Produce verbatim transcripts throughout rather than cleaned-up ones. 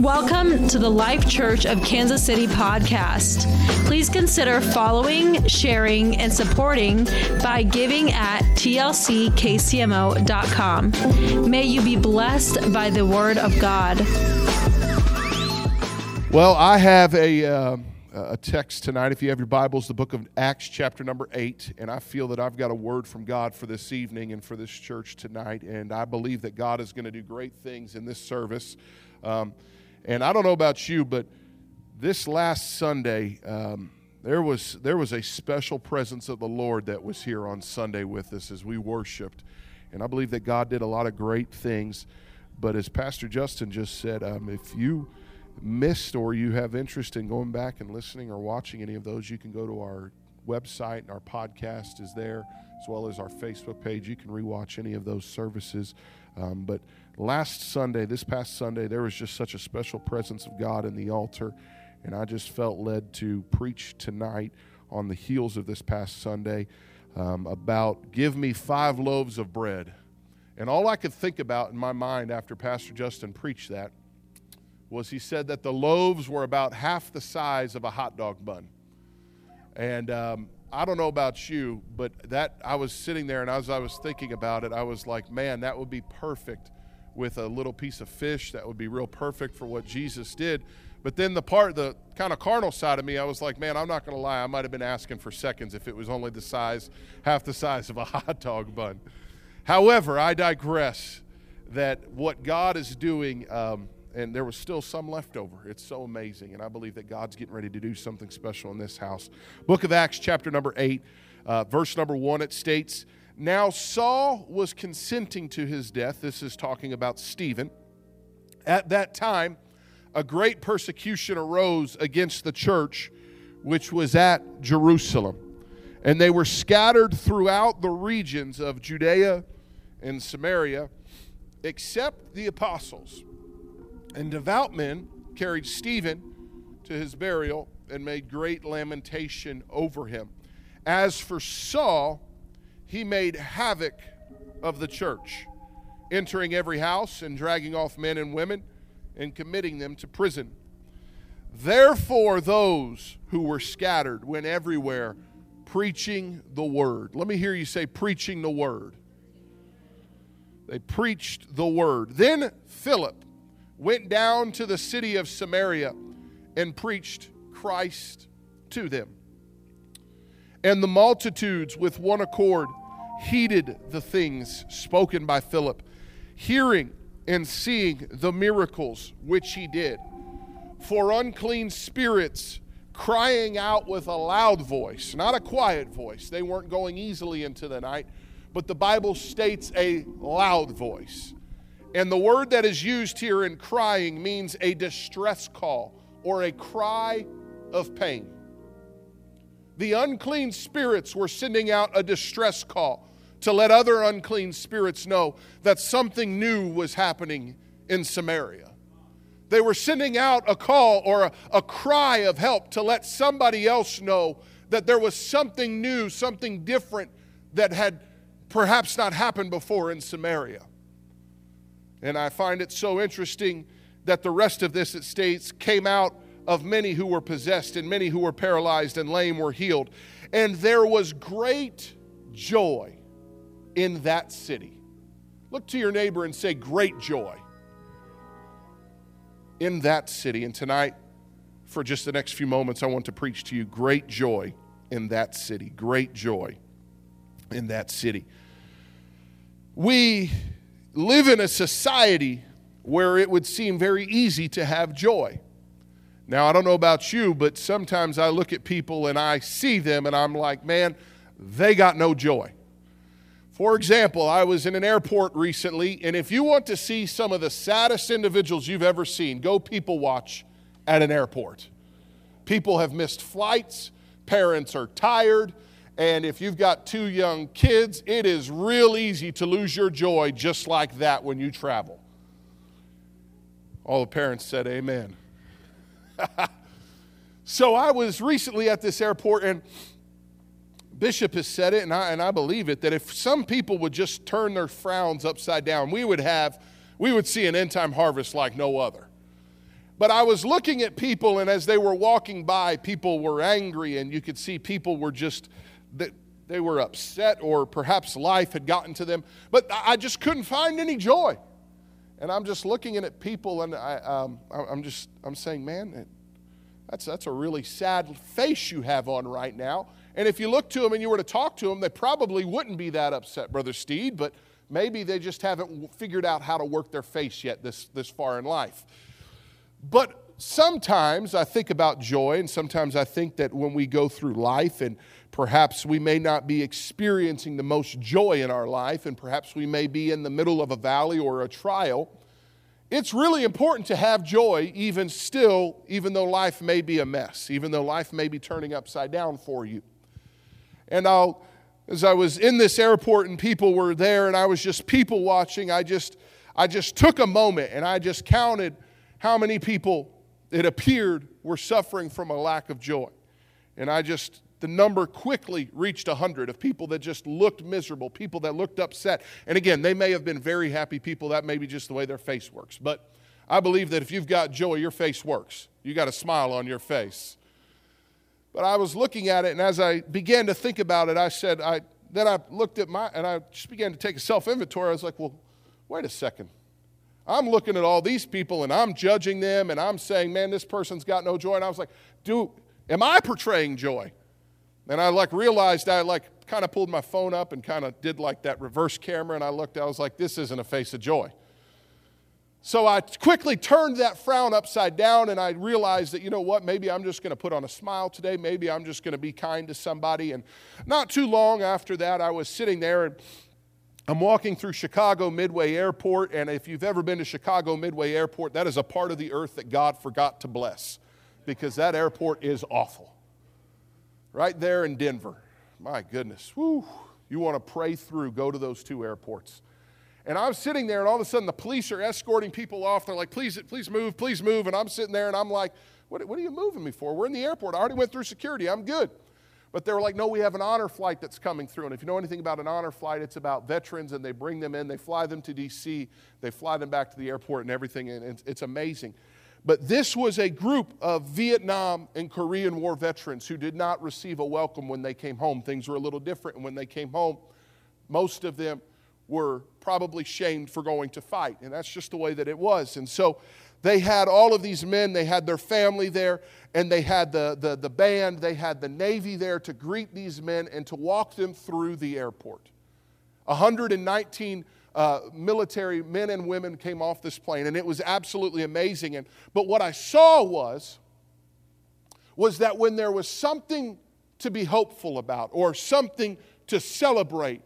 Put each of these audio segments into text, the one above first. Welcome to the Life Church of Kansas City podcast. Please consider following, sharing, and supporting by giving at T L C K C M O dot com. May you be blessed by the Word of God. Well, I have a uh, a text tonight. If you have your Bibles, the book of Acts, chapter number eight, and I feel that I've got a word from God for this evening and for this church tonight, and I believe that God is going to do great things in this service. Um, And I don't know about you, but this last Sunday, um, there was there was a special presence of the Lord that was here on Sunday with us as we worshiped. And I believe that God did a lot of great things. But as Pastor Justin just said, um, if you missed or you have interest in going back and listening or watching any of those, you can go to our website, and our podcast is there, as well as our Facebook page. You can rewatch any of those services. Um, but last Sunday, this past Sunday, there was just such a special presence of God in the altar, and I just felt led to preach tonight on the heels of this past Sunday um, about give me five loaves of bread. And all I could think about in my mind after Pastor Justin preached that was he said that the loaves were about half the size of a hot dog bun. And um, I don't know about you, but that I was sitting there, and as I was thinking about it, I was like, man, that would be perfect with a little piece of fish. That would be real perfect for what Jesus did. But then the part, the kind of carnal side of me, I was like, man, I'm not going to lie. I might have been asking for seconds if it was only the size, half the size of a hot dog bun. However, I digress that what God is doing, um, and there was still some left over. It's so amazing, and I believe that God's getting ready to do something special in this house. Book of Acts, chapter number eight, uh, verse number one, it states, "Now Saul was consenting to his death." This is talking about Stephen. "At that time, a great persecution arose against the church, which was at Jerusalem, and they were scattered throughout the regions of Judea and Samaria, except the apostles. And devout men carried Stephen to his burial and made great lamentation over him. As for Saul, he made havoc of the church, entering every house and dragging off men and women and committing them to prison. Therefore, those who were scattered went everywhere preaching the word." Let me hear you say, preaching the word. They preached the word. "Then Philip went down to the city of Samaria and preached Christ to them. And the multitudes with one accord heeded the things spoken by Philip, hearing and seeing the miracles which he did. For unclean spirits, crying out with a loud voice," not a quiet voice, they weren't going easily into the night, but the Bible states a loud voice. And the word that is used here in crying means a distress call or a cry of pain. The unclean spirits were sending out a distress call to let other unclean spirits know that something new was happening in Samaria. They were sending out a call or a, a cry of help to let somebody else know that there was something new, something different that had perhaps not happened before in Samaria. And I find it so interesting that the rest of this, it states, "came out of many who were possessed, and many who were paralyzed and lame were healed. And there was great joy in that city." Look to your neighbor and say, great joy in that city. And tonight, for just the next few moments, I want to preach to you great joy in that city. Great joy in that city. We live in a society where it would seem very easy to have joy. Now, I don't know about you, but sometimes I look at people and I see them and I'm like, man, they got no joy. For example, I was in an airport recently, and if you want to see some of the saddest individuals you've ever seen, go people watch at an airport. People have missed flights, parents are tired, and if you've got two young kids, it is real easy to lose your joy just like that when you travel. All the parents said amen. So I was recently at this airport, and Bishop has said it, and I, and I believe it, that if some people would just turn their frowns upside down, we would have, we would see an end-time harvest like no other. But I was looking at people, and as they were walking by, people were angry, and you could see people were just, they, they were upset, or perhaps life had gotten to them. But I just couldn't find any joy. And I'm just looking at people, and I, um, I'm just, I'm saying, man, it, That's, that's a really sad face you have on right now. And if you look to them and you were to talk to them, they probably wouldn't be that upset, Brother Steed, but maybe they just haven't figured out how to work their face yet this, this far in life. But sometimes I think about joy, and sometimes I think that when we go through life and perhaps we may not be experiencing the most joy in our life, and perhaps we may be in the middle of a valley or a trial, it's really important to have joy even still, even though life may be a mess, even though life may be turning upside down for you. And I'll, as I was in this airport and people were there and I was just people watching, I just, I just took a moment and I just counted how many people, it appeared, were suffering from a lack of joy. And I just, the number quickly reached one hundred of people that just looked miserable, people that looked upset. And again, they may have been very happy people. That may be just the way their face works. But I believe that if you've got joy, your face works. You got a smile on your face. But I was looking at it, and as I began to think about it, I said, I then I looked at my, and I just began to take a self-inventory. I was like, well, wait a second. I'm looking at all these people, and I'm judging them, and I'm saying, man, this person's got no joy. And I was like, do, am I portraying joy? And I like realized I like kind of pulled my phone up and kind of did like that reverse camera, and I looked, I was like, this isn't a face of joy. So I quickly turned that frown upside down, and I realized that, you know what, maybe I'm just going to put on a smile today. Maybe I'm just going to be kind to somebody. And not too long after that, I was sitting there, and I'm walking through Chicago Midway Airport. And if you've ever been to Chicago Midway Airport, that is a part of the earth that God forgot to bless, because that airport is awful. Right there in Denver. My goodness. Woo. You want to pray through, go to those two airports. And I'm sitting there, and all of a sudden the police are escorting people off. They're like, please, please move, please move. And I'm sitting there, and I'm like, what, what are you moving me for? We're in the airport. I already went through security. I'm good. But they were like, no, we have an honor flight that's coming through. And if you know anything about an honor flight, it's about veterans, and they bring them in. They fly them to D C. They fly them back to the airport and everything, and it's, it's amazing. But this was a group of Vietnam and Korean War veterans who did not receive a welcome when they came home. Things were a little different, and when they came home, most of them were probably shamed for going to fight, and that's just the way that it was. And so they had all of these men, they had their family there, and they had the, the, the band, they had the Navy there to greet these men and to walk them through the airport. one hundred nineteen Uh, military men and women came off this plane, and it was absolutely amazing. And but what I saw was was that when there was something to be hopeful about or something to celebrate,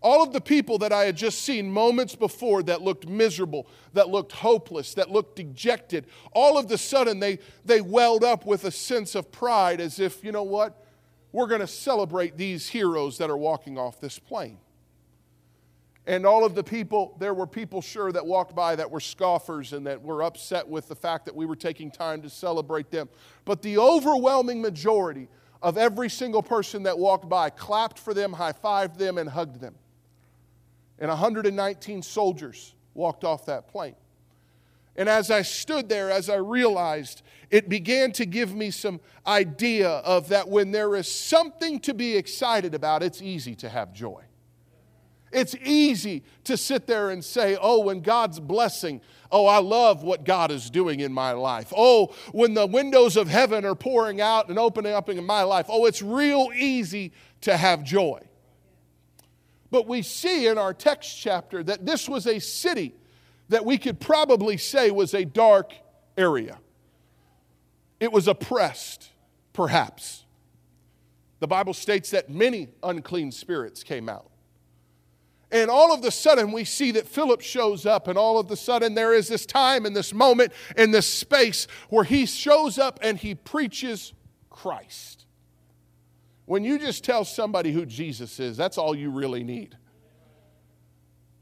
all of the people that I had just seen moments before that looked miserable, that looked hopeless, that looked dejected, all of the sudden they they welled up with a sense of pride, as if, you know what, we're going to celebrate these heroes that are walking off this plane. And all of the people, there were people, sure, that walked by that were scoffers and that were upset with the fact that we were taking time to celebrate them. But the overwhelming majority of every single person that walked by clapped for them, high-fived them, and hugged them. And one hundred nineteen soldiers walked off that plane. And as I stood there, as I realized, it began to give me some idea of that when there is something to be excited about, it's easy to have joy. It's easy to sit there and say, oh, when God's blessing, oh, I love what God is doing in my life. Oh, when the windows of heaven are pouring out and opening up in my life, oh, it's real easy to have joy. But we see in our text chapter that this was a city that we could probably say was a dark area. It was oppressed, perhaps. The Bible states that many unclean spirits came out. And all of the sudden we see that Philip shows up, and all of the sudden there is this time and this moment and this space where he shows up and he preaches Christ. When you just tell somebody who Jesus is, that's all you really need.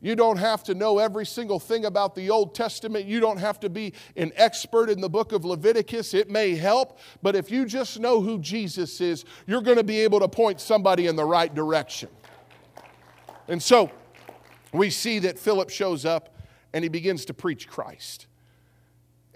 You don't have to know every single thing about the Old Testament. You don't have to be an expert in the book of Leviticus. It may help, but if you just know who Jesus is, you're going to be able to point somebody in the right direction. And so we see that Philip shows up and he begins to preach Christ.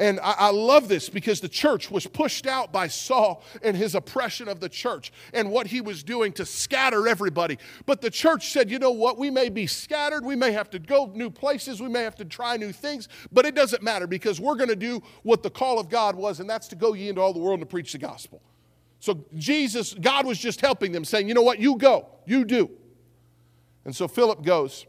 And I, I love this because the church was pushed out by Saul and his oppression of the church and what he was doing to scatter everybody. But the church said, you know what, we may be scattered, we may have to go new places, we may have to try new things, but it doesn't matter because we're going to do what the call of God was, and that's to go ye into all the world and to preach the gospel. So Jesus, God was just helping them, saying, you know what, you go, you do. And so Philip goes,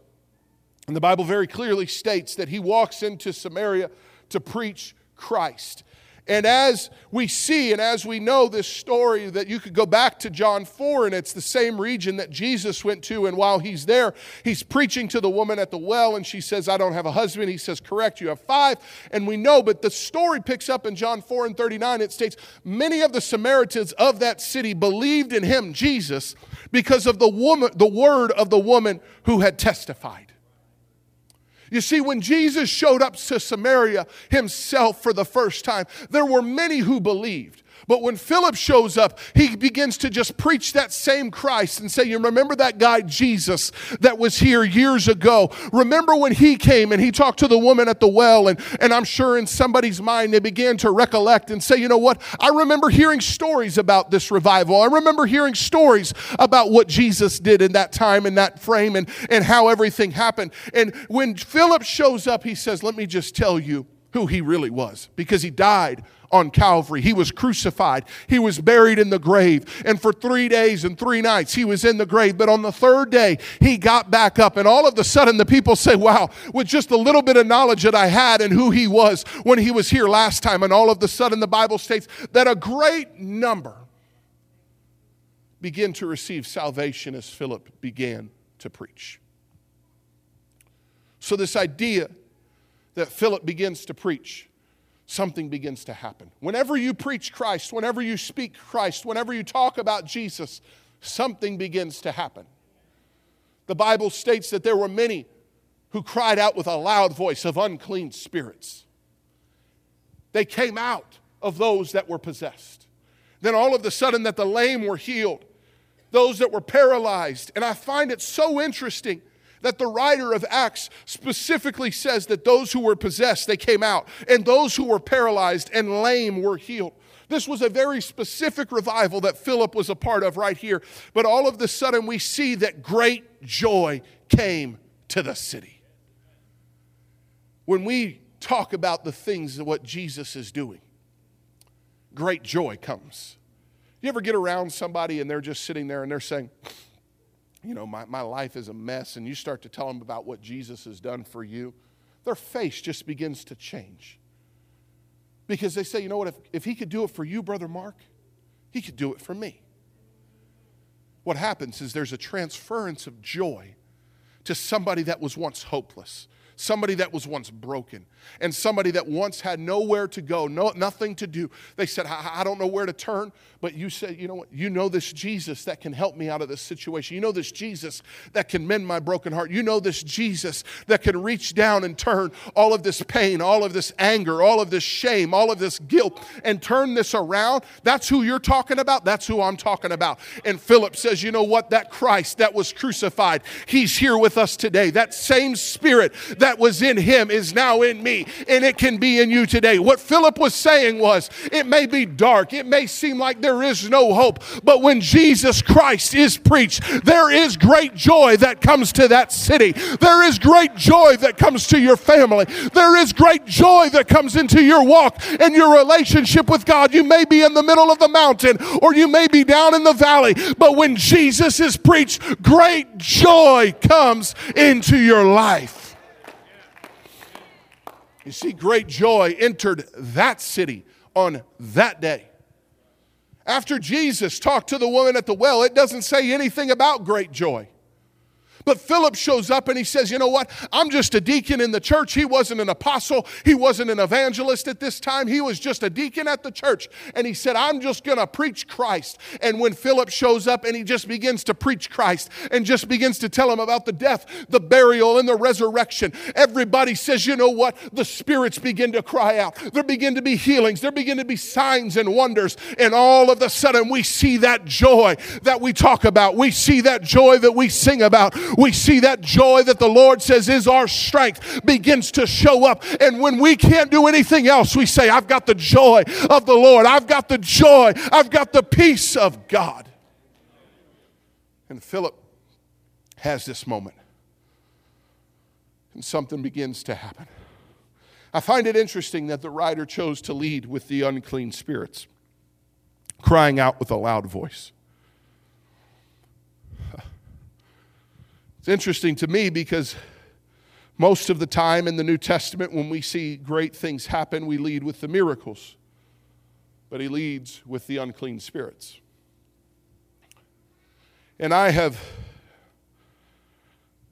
and the Bible very clearly states that he walks into Samaria to preach Christ. And as we see and as we know this story, that you could go back to John four, and it's the same region that Jesus went to, and while he's there, he's preaching to the woman at the well, and she says, I don't have a husband. He says, correct, you have five. And we know, but the story picks up in John four and thirty-nine. It states, many of the Samaritans of that city believed in him, Jesus, because of the woman, the word of the woman who had testified. You see, when Jesus showed up to Samaria himself for the first time, there were many who believed. But when Philip shows up, he begins to just preach that same Christ and say, you remember that guy Jesus that was here years ago? Remember when he came and he talked to the woman at the well, and, and I'm sure in somebody's mind they began to recollect and say, you know what? I remember hearing stories about this revival. I remember hearing stories about what Jesus did in that time, in that frame, and, and how everything happened. And when Philip shows up, he says, let me just tell you who he really was, because he died on Calvary. He was crucified. He was buried in the grave. And for three days and three nights, he was in the grave. But on the third day, he got back up. And all of a sudden, the people say, wow, with just a little bit of knowledge that I had and who he was when he was here last time. And all of a sudden, the Bible states that a great number began to receive salvation as Philip began to preach. So this idea that Philip begins to preach, something begins to happen. Whenever you preach Christ, whenever you speak Christ, whenever you talk about Jesus, something begins to happen. The Bible states that there were many who cried out with a loud voice of unclean spirits. They came out of those that were possessed. Then all of a sudden that the lame were healed, those that were paralyzed. And I find it so interesting that the writer of Acts specifically says that those who were possessed, they came out, and those who were paralyzed and lame were healed. This was a very specific revival that Philip was a part of right here. But all of a sudden we see that great joy came to the city. When we talk about the things that what Jesus is doing, great joy comes. You ever get around somebody and they're just sitting there and they're saying, you know, my, my life is a mess, and you start to tell them about what Jesus has done for you, their face just begins to change. Because they say, you know what, if, if he could do it for you, Brother Mark, he could do it for me. What happens is there's a transference of joy to somebody that was once hopeless, somebody that was once broken, and somebody that once had nowhere to go, no, nothing to do. They said, I, I don't know where to turn, but you said, you know what? You know this Jesus that can help me out of this situation. You know this Jesus that can mend my broken heart. You know this Jesus that can reach down and turn all of this pain, all of this anger, all of this shame, all of this guilt, and turn this around. That's who you're talking about. That's who I'm talking about. And Philip says, you know what? That Christ that was crucified, he's here with us today. That same spirit that was in him is now in me, and it can be in you today. What Philip was saying was, it may be dark, it may seem like there is no hope, but when Jesus Christ is preached, there is great joy that comes to that city. There is great joy that comes to your family. There is great joy that comes into your walk and your relationship with God. You may be in the middle of the mountain, or you may be down in the valley, but when Jesus is preached, great joy comes into your life. You see, great joy entered that city on that day. After Jesus talked to the woman at the well, it doesn't say anything about great joy. But Philip shows up and he says, you know what? I'm just a deacon in the church. He wasn't an apostle. He wasn't an evangelist at this time. He was just a deacon at the church. And he said, I'm just going to preach Christ. And when Philip shows up and he just begins to preach Christ and just begins to tell him about the death, the burial, and the resurrection, everybody says, you know what? The spirits begin to cry out. There begin to be healings. There begin to be signs and wonders. And all of a sudden, we see that joy that we talk about. We see that joy that we sing about. we see that joy that the Lord says is our strength begins to show up. And when we can't do anything else, we say, I've got the joy of the Lord. I've got the joy. I've got the peace of God. And Philip has this moment, and something begins to happen. I find it interesting that the writer chose to lead with the unclean spirits crying out with a loud voice. It's interesting to me because most of the time in the New Testament, when we see great things happen, we lead with the miracles, but he leads with the unclean spirits. And I have,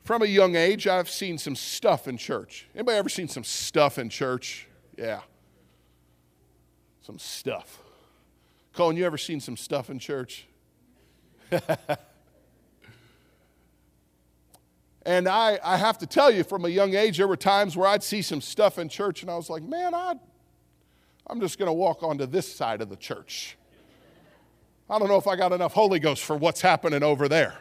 from a young age, I've seen some stuff in church. Anybody ever seen some stuff in church? Yeah. Some stuff. Colin, you ever seen some stuff in church? And I, I have to tell you, from a young age, there were times where I'd see some stuff in church, and I was like, man, I, I'm just going to walk onto this side of the church. I don't know if I got enough Holy Ghost for what's happening over there.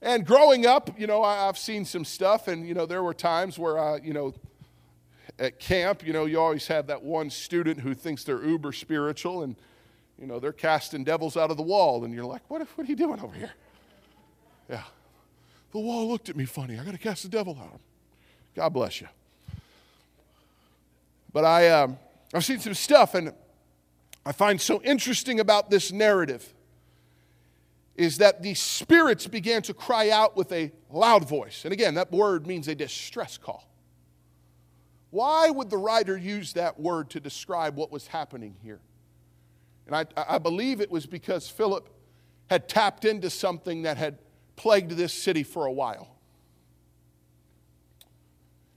And growing up, you know, I've seen some stuff, and, you know, there were times where, I, you know, at camp, you know, you always have that one student who thinks they're uber spiritual, and, you know, they're casting devils out of the wall, and you're like, what, what are you doing over here? Yeah. The wall looked at me funny. I got to cast the devil out of him. God bless you. But I, um, I've seen some stuff, and I find so interesting about this narrative is that the spirits began to cry out with a loud voice. And again, that word means a distress call. Why would the writer use that word to describe what was happening here? And I, I believe it was because Philip had tapped into something that had plagued this city for a while.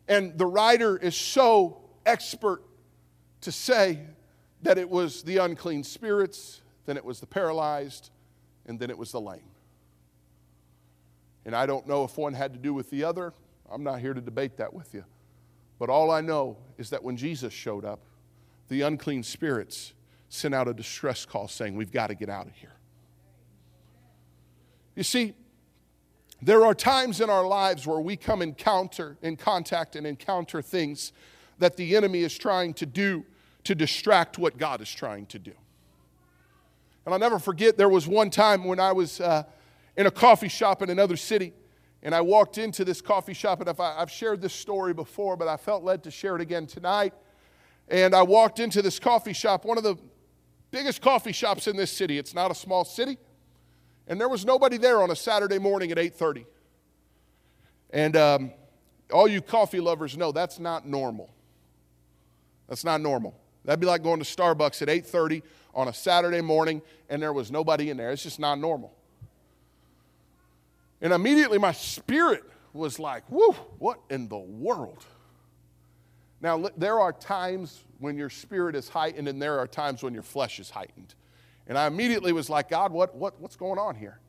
And the writer is so expert to say that it was the unclean spirits, then it was the paralyzed, and then it was the lame. And I don't know if one had to do with the other. I'm not here to debate that with you. But all I know is that when Jesus showed up, the unclean spirits sent out a distress call saying, we've got to get out of here. You see, there are times in our lives where we come encounter, in contact and encounter things that the enemy is trying to do to distract what God is trying to do. And I'll never forget, there was one time when I was uh, in a coffee shop in another city, and I walked into this coffee shop, and I've shared this story before, but I felt led to share it again tonight. And I walked into this coffee shop, one of the biggest coffee shops in this city. It's not a small city. And there was nobody there on a Saturday morning at eight thirty. And um, all you coffee lovers know that's not normal. That's not normal. That'd be like going to Starbucks at eight thirty on a Saturday morning and there was nobody in there. It's just not normal. And immediately my spirit was like, whoo, what in the world? Now, there are times when your spirit is heightened and there are times when your flesh is heightened. And I immediately was like, God, what, what, what's going on here?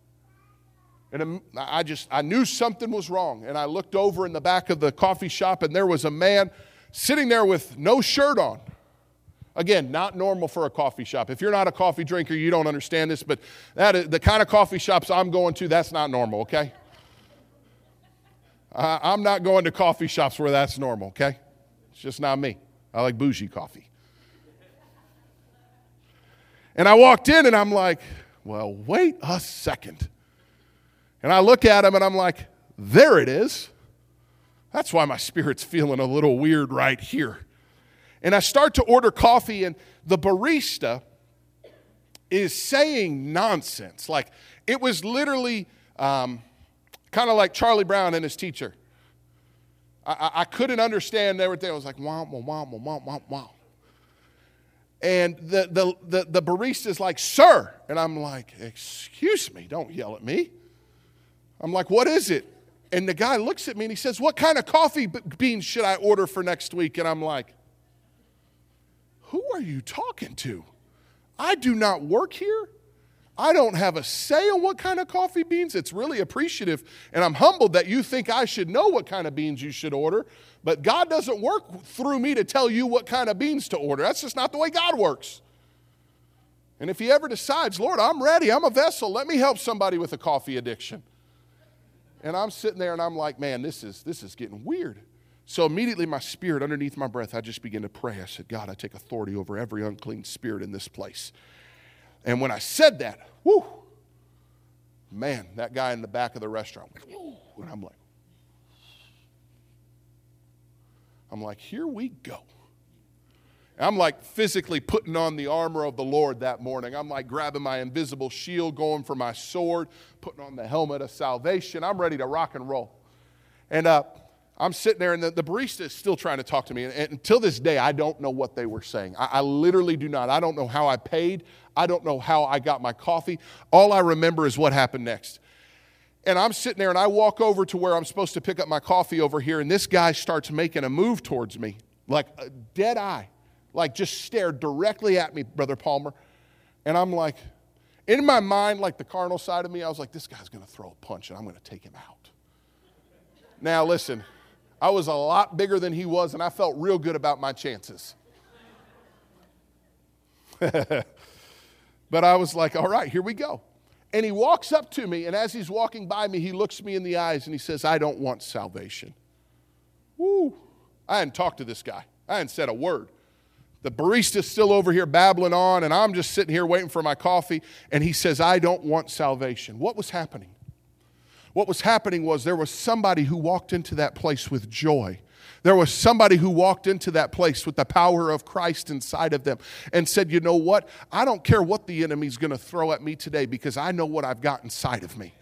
And I just, I knew something was wrong. And I looked over in the back of the coffee shop and there was a man sitting there with no shirt on. Again, not normal for a coffee shop. If you're not a coffee drinker, you don't understand this, but that is, the kind of coffee shops I'm going to, that's not normal, okay? Uh, I'm not going to coffee shops where that's normal, okay? It's just not me. I like bougie coffee. And I walked in, and I'm like, well, wait a second. And I look at him, and I'm like, there it is. That's why my spirit's feeling a little weird right here. And I start to order coffee, and the barista is saying nonsense. Like, it was literally um, kind of like Charlie Brown and his teacher. I, I, I couldn't understand everything. I was like, womp, womp, womp, womp, womp. And the, the, the, the barista's like, sir. And I'm like, excuse me, don't yell at me. I'm like, what is it? And the guy looks at me and he says, what kind of coffee beans should I order for next week? And I'm like, who are you talking to? I do not work here. I don't have a say on what kind of coffee beans. It's really appreciative, and I'm humbled that you think I should know what kind of beans you should order, but God doesn't work through me to tell you what kind of beans to order. That's just not the way God works. And if he ever decides, Lord, I'm ready, I'm a vessel, let me help somebody with a coffee addiction. And I'm sitting there and I'm like, man, this is, this is getting weird. So immediately my spirit, underneath my breath, I just began to pray. I said, God, I take authority over every unclean spirit in this place. And when I said that, whoo, man, that guy in the back of the restaurant, whoo, and I'm like, I'm like, here we go. I'm like physically putting on the armor of the Lord that morning. I'm like grabbing my invisible shield, going for my sword, putting on the helmet of salvation. I'm ready to rock and roll. And uh, I'm sitting there, and the, the barista is still trying to talk to me. And, and until this day, I don't know what they were saying. I, I literally do not. I don't know how I paid. I don't know how I got my coffee. All I remember is what happened next. And I'm sitting there, and I walk over to where I'm supposed to pick up my coffee over here, and this guy starts making a move towards me, like a dead eye. Like, just stared directly at me, Brother Palmer. And I'm like, in my mind, like the carnal side of me, I was like, this guy's going to throw a punch, and I'm going to take him out. Now, listen, I was a lot bigger than he was, and I felt real good about my chances. But I was like, all right, here we go. And he walks up to me, and as he's walking by me, he looks me in the eyes, and he says, I don't want salvation. Woo. I hadn't talked to this guy. I hadn't said a word. The barista's still over here babbling on, and I'm just sitting here waiting for my coffee, and he says, I don't want salvation. What was happening? What was happening was there was somebody who walked into that place with joy. There was somebody who walked into that place with the power of Christ inside of them and said, you know what? I don't care what the enemy's going to throw at me today because I know what I've got inside of me.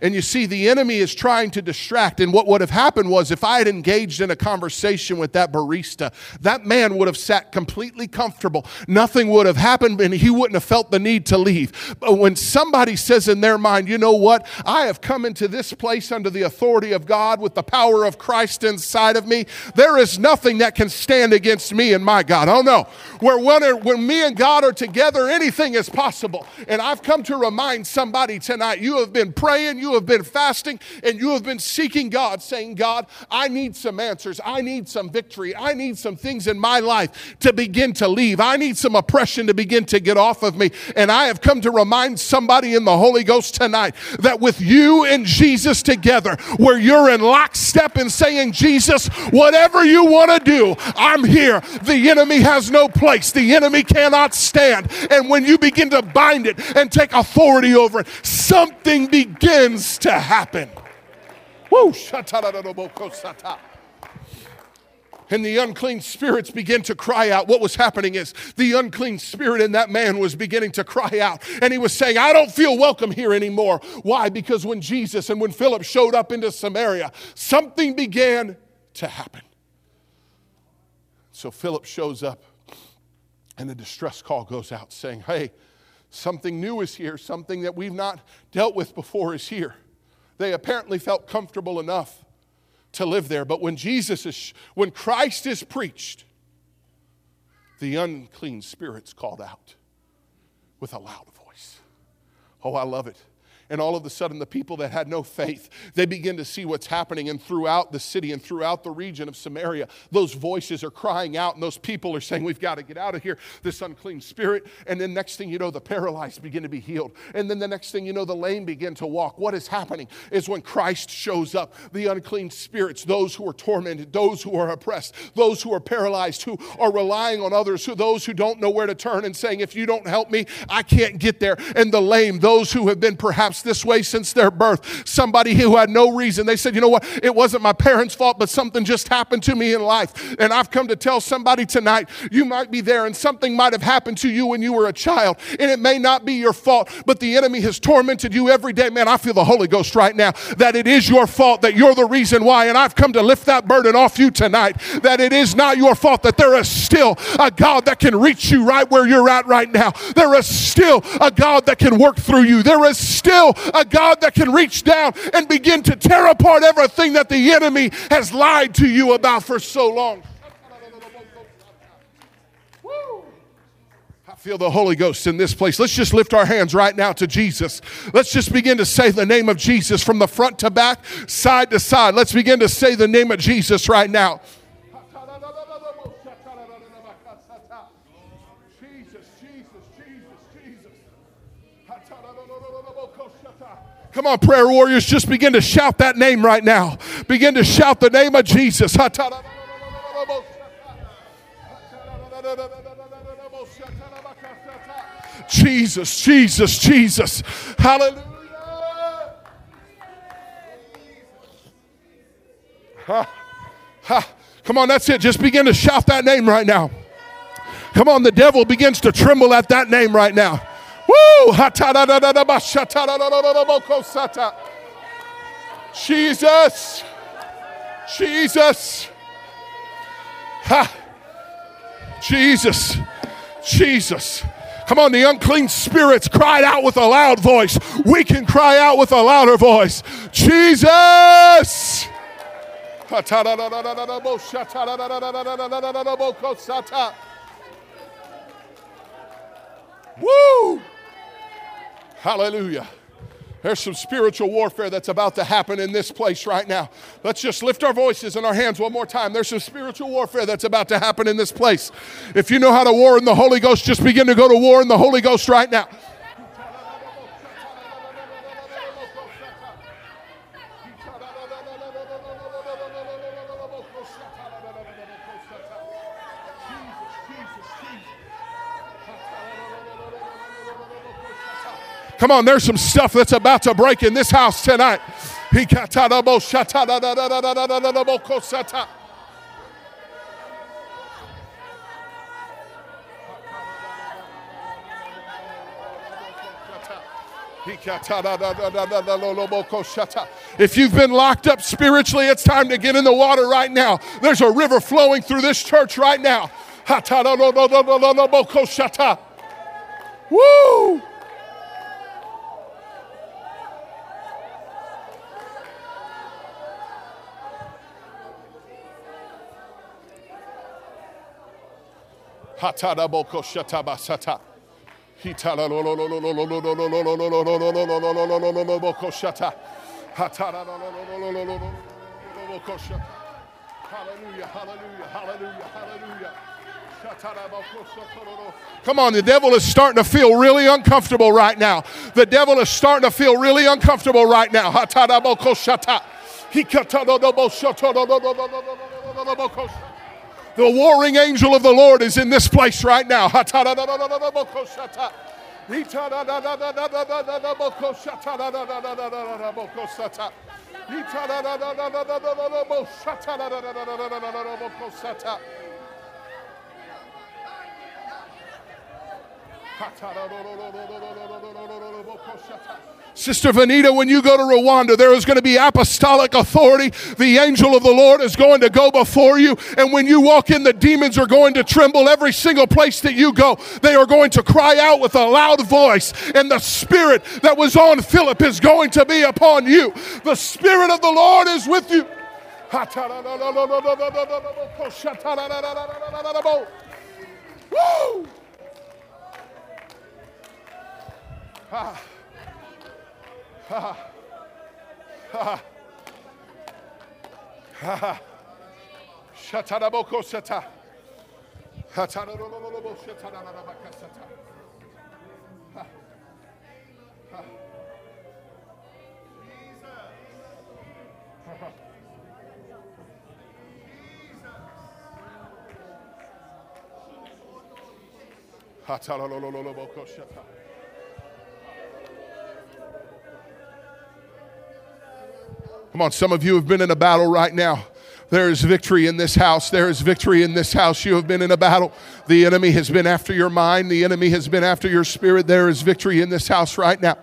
And you see, the enemy is trying to distract. And what would have happened was if I had engaged in a conversation with that barista, that man would have sat completely comfortable. Nothing would have happened, and he wouldn't have felt the need to leave. But when somebody says in their mind, you know what? I have come into this place under the authority of God with the power of Christ inside of me. There is nothing that can stand against me and my God. Oh, no. Where when, when me and God are together, anything is possible. And I've come to remind somebody tonight, you have been praying, you have been fasting, and you have been seeking God, saying, God, I need some answers. I need some victory. I need some things in my life to begin to leave. I need some oppression to begin to get off of me. And I have come to remind somebody in the Holy Ghost tonight that with you and Jesus together, where you're in lockstep and saying, Jesus, whatever you want to do, I'm here. The enemy has no place. The enemy cannot stand. And when you begin to bind it and take authority over it, something begins to happen. Woo. And the unclean spirits begin to cry out. What was happening is the unclean spirit in that man was beginning to cry out. And he was saying, I don't feel welcome here anymore. Why? Because when Jesus and when Philip showed up into Samaria, something began to happen. So Philip shows up and a distress call goes out saying, hey, something new is here. Something that we've not dealt with before is here. They apparently felt comfortable enough to live there. But when Jesus is, when Christ is preached, the unclean spirits called out with a loud voice. Oh, I love it. And all of a sudden, the people that had no faith, they begin to see what's happening. And throughout the city and throughout the region of Samaria, those voices are crying out. And those people are saying, we've got to get out of here, this unclean spirit. And then next thing you know, the paralyzed begin to be healed. And then the next thing you know, the lame begin to walk. What is happening is when Christ shows up, the unclean spirits, those who are tormented, those who are oppressed, those who are paralyzed, who are relying on others, who those who don't know where to turn and saying, if you don't help me, I can't get there. And the lame, those who have been perhaps this way since their birth. Somebody who had no reason. They said, you know what? It wasn't my parents' fault, but something just happened to me in life. And I've come to tell somebody tonight, you might be there and something might have happened to you when you were a child. And it may not be your fault, but the enemy has tormented you every day. Man, I feel the Holy Ghost right now that it is your fault, that you're the reason why. And I've come to lift that burden off you tonight, that it is not your fault, that there is still a God that can reach you right where you're at right now. There is still a God that can work through you. There is still a God that can reach down and begin to tear apart everything that the enemy has lied to you about for so long. Feel the Holy Ghost in this place. Let's just lift our hands right now to Jesus. Let's just begin to say the name of Jesus from the front to back, side to side. Let's begin to say the name of Jesus right now. Jesus, Jesus, Jesus, Jesus, Jesus. Come on, prayer warriors, just begin to shout that name right now. Begin to shout the name of Jesus. Jesus, Jesus, Jesus. Hallelujah. Ha, ha. Come on, that's it. Just begin to shout that name right now. Come on, the devil begins to tremble at that name right now. Woo! Jesus. Jesus. Ha. Jesus. Jesus. Come on, the unclean spirits cried out with a loud voice. We can cry out with a louder voice. Jesus. Woo! Hallelujah. There's some spiritual warfare that's about to happen in this place right now. Let's just lift our voices and our hands one more time. There's some spiritual warfare that's about to happen in this place. If you know how to war in the Holy Ghost, just begin to go to war in the Holy Ghost right now. Come on, there's some stuff that's about to break in this house tonight. If you've been locked up spiritually, it's time to get in the water right now. There's a river flowing through this church right now. Woo! Hallelujah, hallelujah, hallelujah, hallelujah. Come on, the devil is starting to feel really uncomfortable right now. The devil is starting to feel really uncomfortable right now. The warring angel of the Lord is in this place right now. Sister Vanita, when you go to Rwanda, there is going to be apostolic authority. The angel of the Lord is going to go before you. And when you walk in, the demons are going to tremble every single place that you go. They are going to cry out with a loud voice. And the spirit that was on Philip is going to be upon you. The spirit of the Lord is with you. Woo! Ah. Ah. Ah. Ah. Shatarabokosata. Hatarabokosata. Ha. Ha. Jesus. Hatarabokosata. Come on, some of you have been in a battle right now. There is victory in this house. There is victory in this house. You have been in a battle. The enemy has been after your mind. The enemy has been after your spirit. There is victory in this house right now.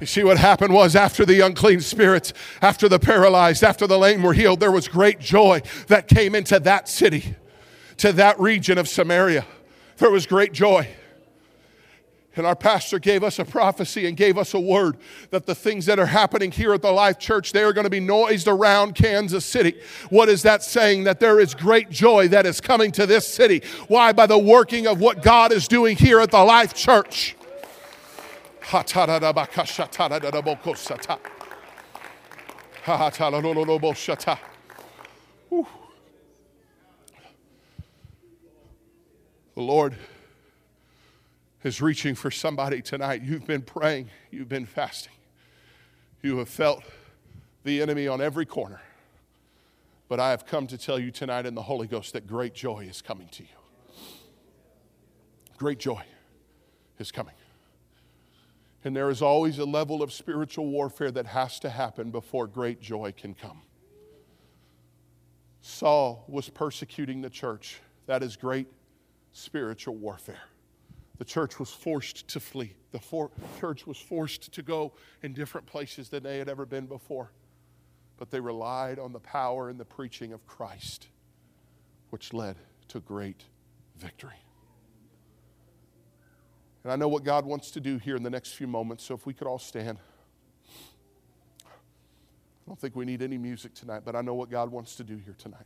You see, what happened was, after the unclean spirits, after the paralyzed, after the lame were healed, there was great joy that came into that city, to that region of Samaria. There was great joy. And our pastor gave us a prophecy and gave us a word that the things that are happening here at the Life Church, they are going to be noised around Kansas City. What is that saying? That there is great joy that is coming to this city. Why? By the working of what God is doing here at the Life Church. Whew. The Lord is reaching for somebody tonight. You've been praying. You've been fasting. You have felt the enemy on every corner. But I have come to tell you tonight in the Holy Ghost that great joy is coming to you. Great joy is coming. And there is always a level of spiritual warfare that has to happen before great joy can come. Saul was persecuting the church. That is great spiritual warfare. The church was forced to flee. The for- church was forced to go in different places than they had ever been before. But they relied on the power and the preaching of Christ, which led to great victory. And I know what God wants to do here in the next few moments, so if we could all stand. I don't think we need any music tonight, but I know what God wants to do here tonight.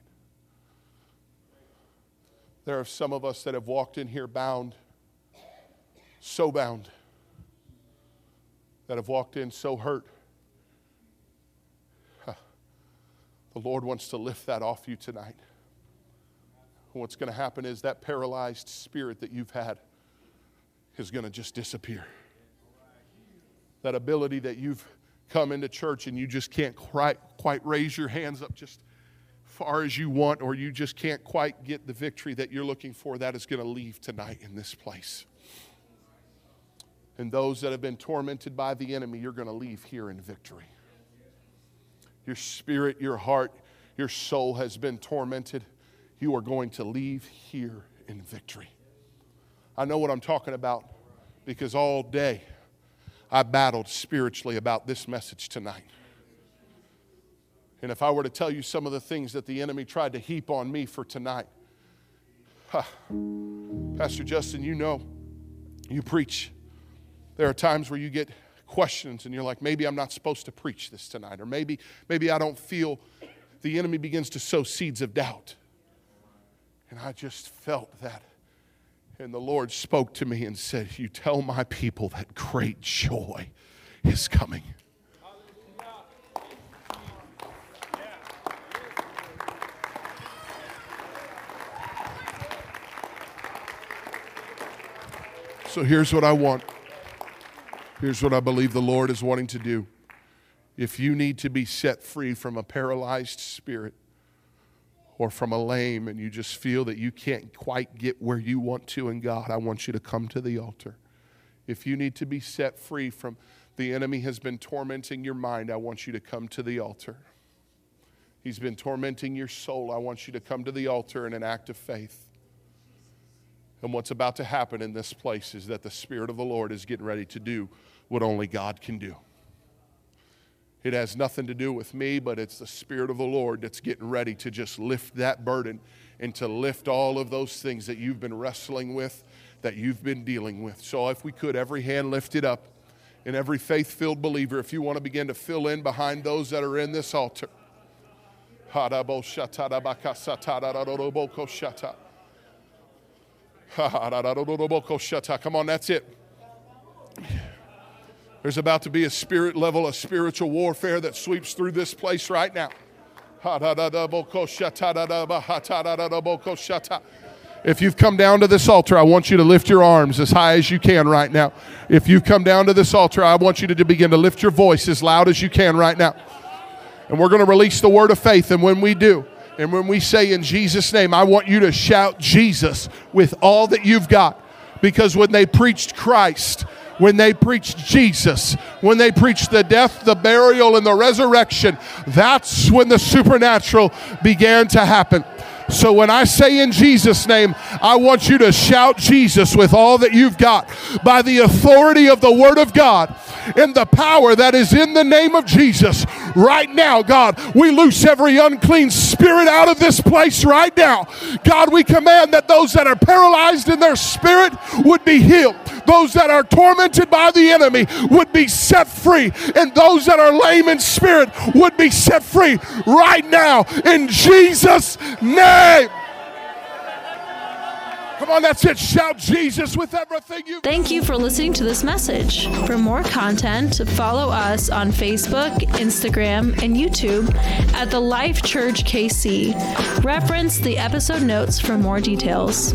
There are some of us that have walked in here bound, so bound, that have walked in so hurt. The Lord wants to lift that off you tonight. And what's going to happen is that paralyzed spirit that you've had is going to just disappear. That ability that you've come into church and you just can't quite, quite raise your hands up just far as you want, or you just can't quite get the victory that you're looking for, that is going to leave tonight in this place. And those that have been tormented by the enemy, you're going to leave here in victory. Your spirit, your heart, your soul has been tormented. You are going to leave here in victory. I know what I'm talking about because all day I battled spiritually about this message tonight. And if I were to tell you some of the things that the enemy tried to heap on me for tonight, huh, Pastor Justin, you know, you preach. There are times where you get questions and you're like, maybe I'm not supposed to preach this tonight, or maybe maybe I don't feel. The enemy begins to sow seeds of doubt. And I just felt that. And the Lord spoke to me and said, you tell my people that great joy is coming. So here's what I want. Here's what I believe the Lord is wanting to do. If you need to be set free from a paralyzed spirit or from a lame and you just feel that you can't quite get where you want to in God, I want you to come to the altar. If you need to be set free from the enemy has been tormenting your mind, I want you to come to the altar. He's been tormenting your soul. I want you to come to the altar in an act of faith. And what's about to happen in this place is that the Spirit of the Lord is getting ready to do what only God can do. It has nothing to do with me, but it's the Spirit of the Lord that's getting ready to just lift that burden and to lift all of those things that you've been wrestling with, that you've been dealing with. So if we could, every hand lifted up, and every faith-filled believer, if you want to begin to fill in behind those that are in this altar. Come on, that's it. There's about to be a spirit level of spiritual warfare that sweeps through this place right now. If you've come down to this altar, I want you to lift your arms as high as you can right now. If you've come down to this altar, I want you to begin to lift your voice as loud as you can right now. And we're going to release the word of faith, and when we do, and when we say in Jesus' name, I want you to shout Jesus with all that you've got. Because when they preached Christ, when they preached Jesus, when they preached the death, the burial, and the resurrection, that's when the supernatural began to happen. So when I say in Jesus' name, I want you to shout Jesus with all that you've got. By the authority of the Word of God and the power that is in the name of Jesus, right now, God, we loose every unclean spirit out of this place right now. God, we command that those that are paralyzed in their spirit would be healed. Those that are tormented by the enemy would be set free. And those that are lame in spirit would be set free right now in Jesus' name. Come on, that's it. Shout Jesus with everything you... Thank you for listening to this message. For more content, follow us on Facebook, Instagram, and YouTube at The Life Church K C. Reference the episode notes for more details.